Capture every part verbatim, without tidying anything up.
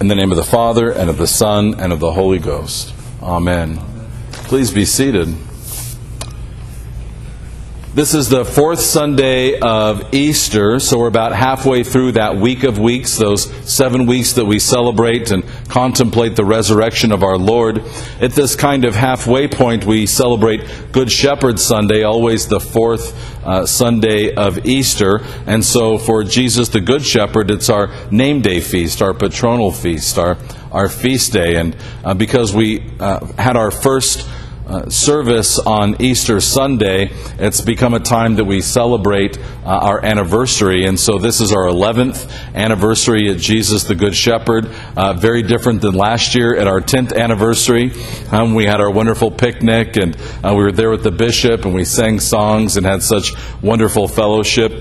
In the name of the Father, and of the Son, and of the Holy Ghost. Amen. Please be seated. This is the fourth Sunday of Easter, so we're about halfway through that week of weeks, those seven weeks that we celebrate and contemplate the resurrection of our Lord. At this kind of halfway point, we celebrate Good Shepherd Sunday, always the fourth uh, Sunday of Easter. And so for Jesus the Good Shepherd, it's our name day feast, our patronal feast, our, our feast day. And uh, because we uh, had our first Uh, service on Easter Sunday, it's become a time that we celebrate uh, our anniversary. And so this is our eleventh anniversary at Jesus the Good Shepherd. Uh, very different than last year at our tenth anniversary. Um, we had our wonderful picnic, and uh, we were there with the bishop, and we sang songs and had such wonderful fellowship.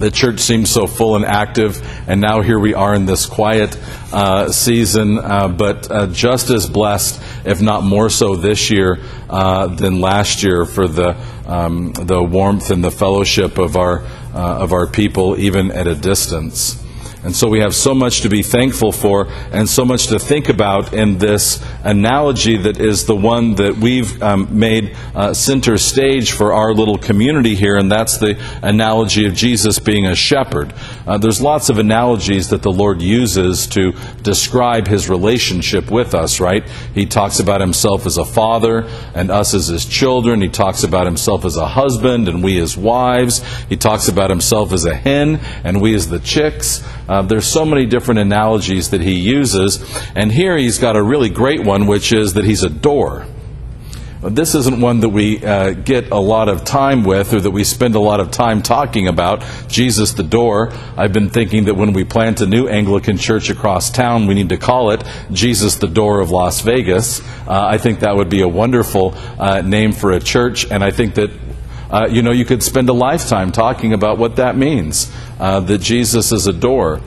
The church seemed so full and active, and now here we are in this quiet uh, season, uh, but uh, just as blessed, if not more so this year uh, than last year, for the um, the warmth and the fellowship of our uh, of our people, even at a distance. And so we have so much to be thankful for and so much to think about in this analogy that is the one that we've um, made uh, center stage for our little community here, and that's the analogy of Jesus being a shepherd. Uh, there's lots of analogies that the Lord uses to describe his relationship with us, right? He talks about himself as a father and us as his children. He talks about himself as a husband and we as wives. He talks about himself as a hen and we as the chicks. Uh, there's so many different analogies that he uses, and here he's got a really great one, which is that he's a door. This isn't one that we uh, get a lot of time with, or that we spend a lot of time talking about. Jesus the door. I've been thinking that when we plant a new Anglican church across town, we need to call it Jesus the Door of Las Vegas. Uh, I think that would be a wonderful uh, name for a church, and I think that Uh, you know, you could spend a lifetime talking about what that means, uh, that Jesus is a door.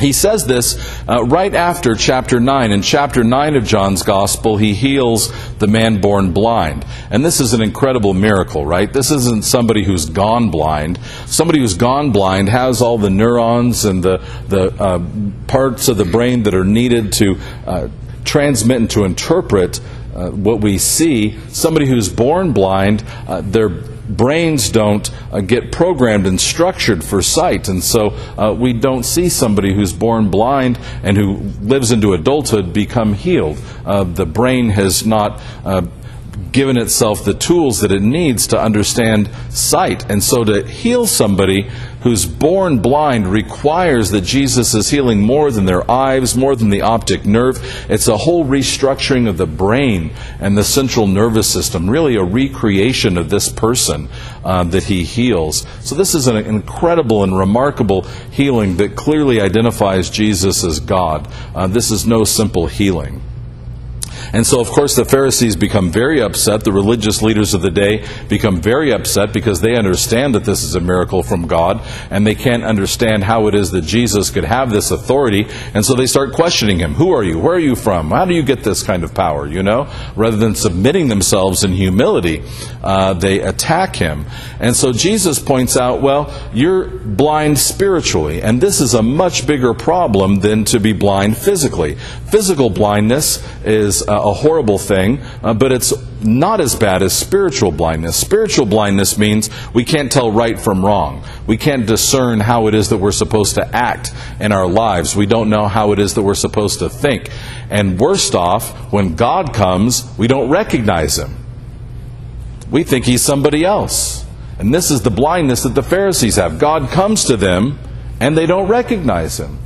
He says this uh, right after chapter nine. In chapter nine of John's Gospel, he heals the man born blind. And this is an incredible miracle, right? This isn't somebody who's gone blind. Somebody who's gone blind has all the neurons and the, the uh, parts of the brain that are needed to uh, transmit and to interpret uh, what we see. Somebody who's born blind, uh, they're brains don't uh, get programmed and structured for sight, and so uh, we don't see somebody who's born blind and who lives into adulthood become healed. Uh, the brain has not uh, given itself the tools that it needs to understand sight, and so to heal somebody who's born blind requires that Jesus is healing more than their eyes, more than the optic nerve. It's a whole restructuring of the brain and the central nervous system, really a recreation of this person uh, that he heals. So this is an incredible and remarkable healing that clearly identifies Jesus as God. Uh, this is no simple healing. And so, of course, the Pharisees become very upset. The religious leaders of the day become very upset because they understand that this is a miracle from God, and they can't understand how it is that Jesus could have this authority. And so they start questioning him. Who are you? Where are you from? How do you get this kind of power, you know? Rather than submitting themselves in humility, uh, they attack him. And so Jesus points out, well, you're blind spiritually, and this is a much bigger problem than to be blind physically. Physical blindness is Uh, a horrible thing, uh, but it's not as bad as spiritual blindness. Spiritual blindness means we can't tell right from wrong. We can't discern how it is that we're supposed to act in our lives. We don't know how it is that we're supposed to think. And worst off, when God comes, we don't recognize him. We think he's somebody else. And this is the blindness that the Pharisees have. God comes to them, and they don't recognize him.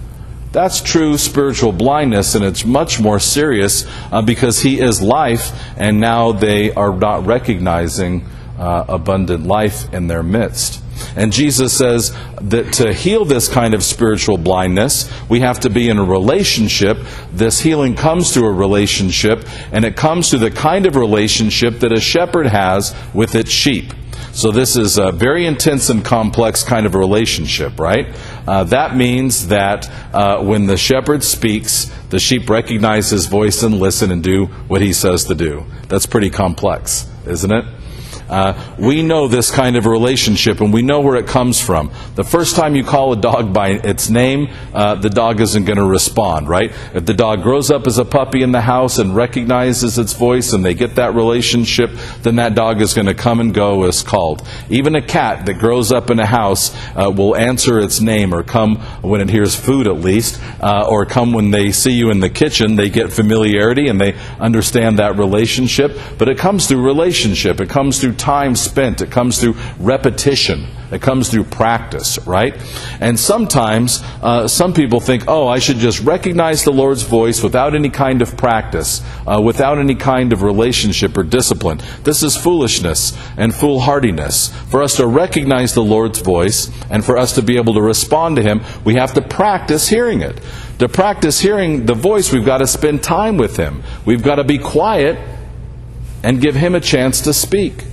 That's true spiritual blindness, and it's much more serious uh, because he is life, and now they are not recognizing uh, abundant life in their midst. And Jesus says that to heal this kind of spiritual blindness, we have to be in a relationship. This healing comes through a relationship, and it comes through the kind of relationship that a shepherd has with its sheep. So this is a very intense and complex kind of relationship, right? Uh, that means that uh, when the shepherd speaks, the sheep recognize his voice and listen and do what he says to do. That's pretty complex, isn't it? Uh, we know this kind of relationship, and we know where it comes from. The first time you call a dog by its name, uh, the dog isn't going to respond, right? If the dog grows up as a puppy in the house and recognizes its voice and they get that relationship, then that dog is going to come and go as called. Even a cat that grows up in a house uh, will answer its name, or come when it hears food at least, uh, or come when they see you in the kitchen. They get familiarity and they understand that relationship. But it comes through relationship. It comes through time spent. It comes through repetition. It comes through practice, right? And sometimes uh, some people think, oh, I should just recognize the Lord's voice without any kind of practice, uh, without any kind of relationship or discipline. This is foolishness and foolhardiness. For us to recognize the Lord's voice and for us to be able to respond to Him, we have to practice hearing it. To practice hearing the voice, we've got to spend time with Him. We've got to be quiet and give Him a chance to speak.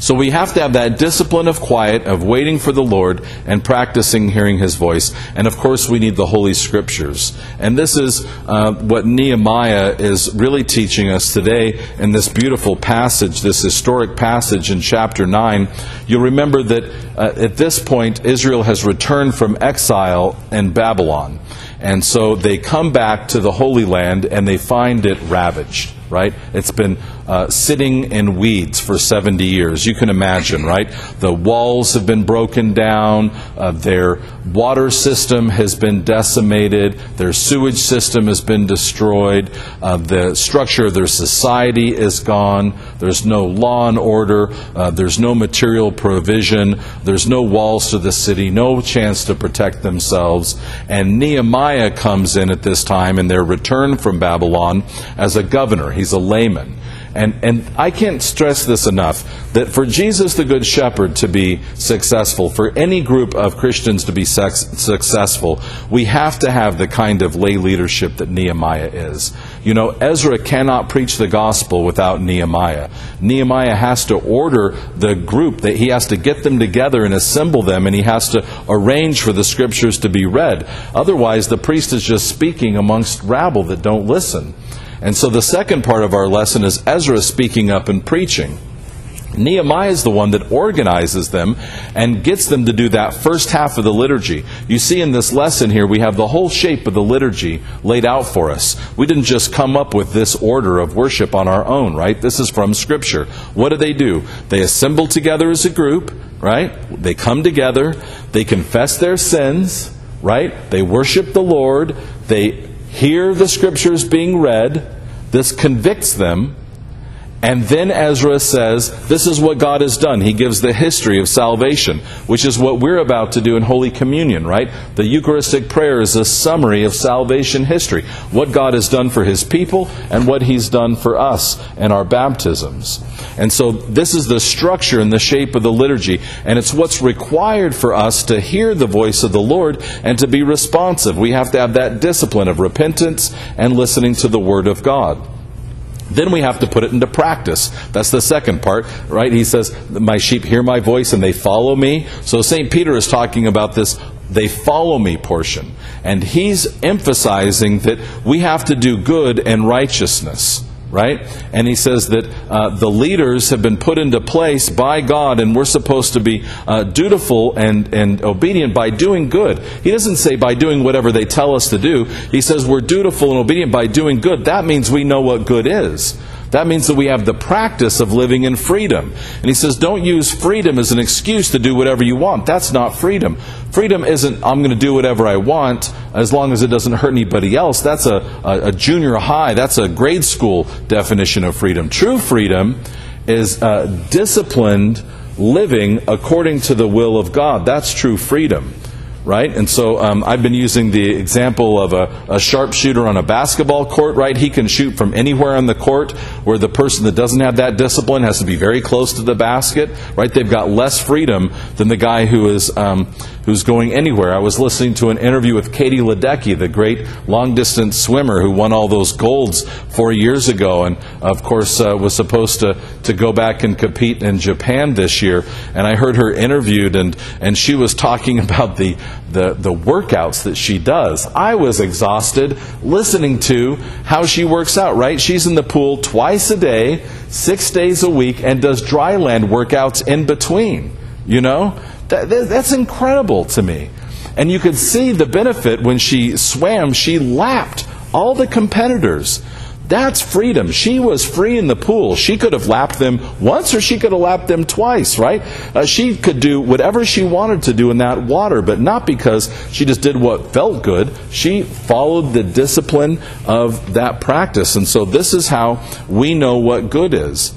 So we have to have that discipline of quiet, of waiting for the Lord, and practicing hearing His voice. And of course, we need the Holy Scriptures. And this is uh, what Nehemiah is really teaching us today in this beautiful passage, this historic passage in chapter nine. You'll remember that uh, at this point, Israel has returned from exile in Babylon. And so they come back to the Holy Land and they find it ravaged, right? It's been uh, sitting in weeds for seventy years. You can imagine, right? The walls have been broken down. Uh, their water system has been decimated. Their sewage system has been destroyed. Uh, the structure of their society is gone. There's no law and order. Uh, there's no material provision. There's no walls to the city, no chance to protect themselves. And Nehemiah comes in at this time in their return from Babylon as a governor. He's a layman. And, and I can't stress this enough, that for Jesus the Good Shepherd to be successful, for any group of Christians to be sex, successful, we have to have the kind of lay leadership that Nehemiah is. You know, Ezra cannot preach the gospel without Nehemiah. Nehemiah has to order the group, that he has to get them together and assemble them, and he has to arrange for the Scriptures to be read. Otherwise, the priest is just speaking amongst rabble that don't listen. And so the second part of our lesson is Ezra speaking up and preaching. Nehemiah is the one that organizes them and gets them to do that first half of the liturgy. You see in this lesson here, we have the whole shape of the liturgy laid out for us. We didn't just come up with this order of worship on our own, right? This is from Scripture. What do they do? They assemble together as a group, right? They come together. They confess their sins, right? They worship the Lord. They hear the Scriptures being read. This convicts them. And then Ezra says, this is what God has done. He gives the history of salvation, which is what we're about to do in Holy Communion, right? The Eucharistic prayer is a summary of salvation history, what God has done for His people and what He's done for us in our baptisms. And so this is the structure and the shape of the liturgy, and it's what's required for us to hear the voice of the Lord and to be responsive. We have to have that discipline of repentance and listening to the Word of God. Then we have to put it into practice. That's the second part, right? He says, my sheep hear my voice and they follow me. So Saint Peter is talking about this they follow me portion. And he's emphasizing that we have to do good and righteousness, right? And he says that uh, the leaders have been put into place by God, and we're supposed to be uh, dutiful and, and obedient by doing good. He doesn't say by doing whatever they tell us to do. He says we're dutiful and obedient by doing good. That means we know what good is. That means that we have the practice of living in freedom. And he says, don't use freedom as an excuse to do whatever you want. That's not freedom. Freedom isn't, I'm going to do whatever I want as long as it doesn't hurt anybody else. That's a, a, a junior high, that's a grade school definition of freedom. True freedom is uh, disciplined living according to the will of God. That's true freedom. Right? And so um, I've been using the example of a, a sharpshooter on a basketball court, right? He can shoot from anywhere on the court, where the person that doesn't have that discipline has to be very close to the basket, right? They've got less freedom than the guy who is um, who's going anywhere. I was listening to an interview with Katie Ledecky, the great long-distance swimmer who won all those golds four years ago, and of course uh, was supposed to, to go back and compete in Japan this year. And I heard her interviewed, and, and she was talking about the, the, the workouts that she does. I was exhausted listening to how she works out, right? She's in the pool twice a day, six days a week, and does dryland workouts in between. You know, that, that's incredible to me. And you could see the benefit when she swam. She lapped all the competitors. That's freedom. She was free in the pool. She could have lapped them once, or she could have lapped them twice, right? Uh, she could do whatever she wanted to do in that water, but not because she just did what felt good. She followed the discipline of that practice. And so this is how we know what good is.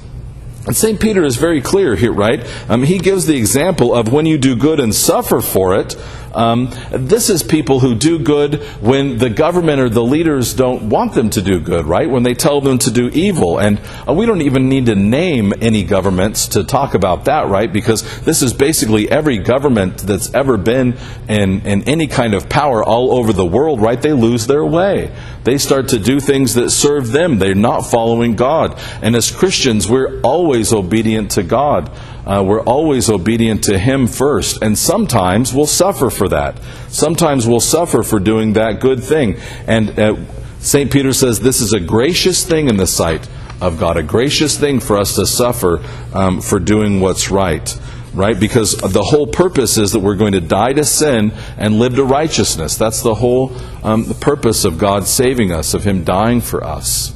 And Saint Peter is very clear here, right? Um, he gives the example of when you do good and suffer for it. Um, this is people who do good when the government or the leaders don't want them to do good, right? When they tell them to do evil. And uh, we don't even need to name any governments to talk about that, right? Because this is basically every government that's ever been in, in any kind of power all over the world, right? They lose their way. They start to do things that serve them. They're not following God. And as Christians, we're always obedient to God. Uh, we're always obedient to Him first. And sometimes we'll suffer for that. Sometimes we'll suffer for doing that good thing. And uh, Saint Peter says this is a gracious thing in the sight of God, a gracious thing for us to suffer um, for doing what's right. Right? Because the whole purpose is that we're going to die to sin and live to righteousness. That's the whole um, the purpose of God saving us, of Him dying for us.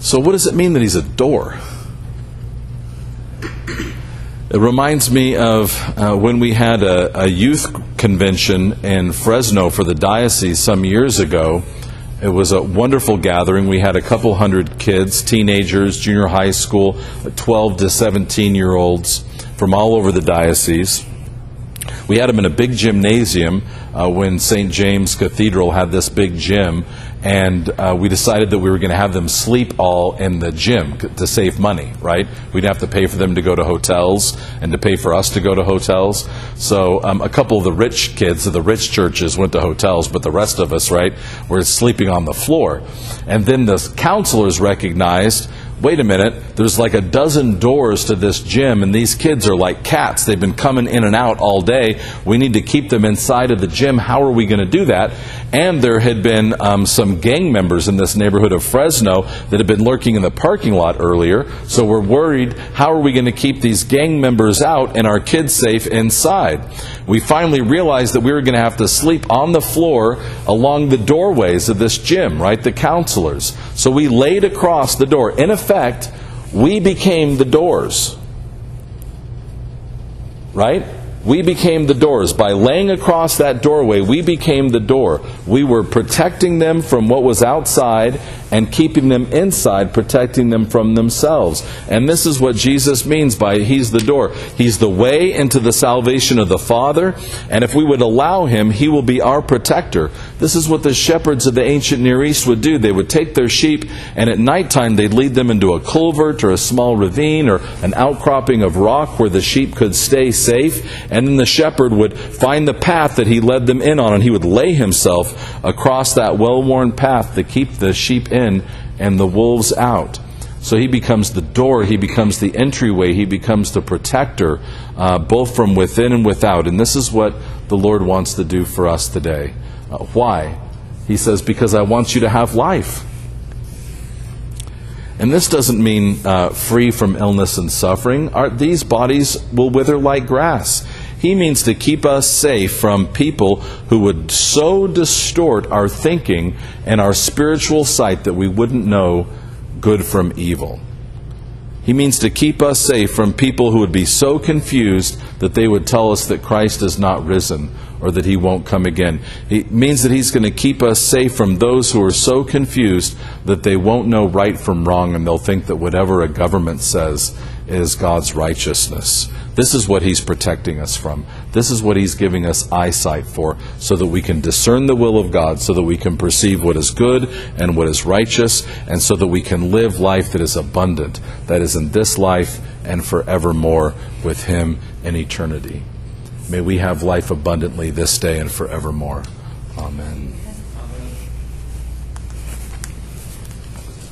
So what does it mean that He's a door? It reminds me of uh, when we had a, a youth convention in Fresno for the diocese some years ago. It was a wonderful gathering. We had a couple hundred kids, teenagers, junior high school, twelve to seventeen-year-olds from all over the diocese. We had them in a big gymnasium uh, when Saint James Cathedral had this big gym, and uh, we decided that we were going to have them sleep all in the gym to save money, right? We'd have to pay for them to go to hotels and to pay for us to go to hotels. So um, a couple of the rich kids of the rich churches went to hotels, but the rest of us, right, were sleeping on the floor. And then the counselors recognized, wait a minute, there's like a dozen doors to this gym, and these kids are like cats. They've been coming in and out all day. We need to keep them inside of the gym. How are we going to do that? And there had been um, some gang members in this neighborhood of Fresno that had been lurking in the parking lot earlier, so we're worried, how are we going to keep these gang members out and our kids safe inside? We finally realized that we were going to have to sleep on the floor along the doorways of this gym, right, the counselors. So we laid across the door. In effect, we became the doors, right? We became the doors. By laying across that doorway, we became the door. We were protecting them from what was outside and keeping them inside, protecting them from themselves. And this is what Jesus means by He's the door. He's the way into the salvation of the Father, and if we would allow Him, He will be our protector. This is what the shepherds of the ancient Near East would do. They would take their sheep, and at nighttime they'd lead them into a culvert or a small ravine or an outcropping of rock where the sheep could stay safe, and then the shepherd would find the path that he led them in on, and he would lay himself across that well-worn path to keep the sheep in and the wolves out. So he becomes the door, he becomes the entryway, he becomes the protector, uh, both from within and without. And this is what the Lord wants to do for us today. Uh, why? He says, because I want you to have life. And this doesn't mean uh, free from illness and suffering. Our, these bodies will wither like grass. He means to keep us safe from people who would so distort our thinking and our spiritual sight that we wouldn't know good from evil. He means to keep us safe from people who would be so confused that they would tell us that Christ is not risen, or that he won't come again. It means that he's going to keep us safe from those who are so confused that they won't know right from wrong, and they'll think that whatever a government says is God's righteousness. This is what he's protecting us from. This is what he's giving us eyesight for, so that we can discern the will of God, so that we can perceive what is good and what is righteous, and so that we can live life that is abundant, that is in this life and forevermore with him in eternity. May we have life abundantly this day and forevermore. Amen.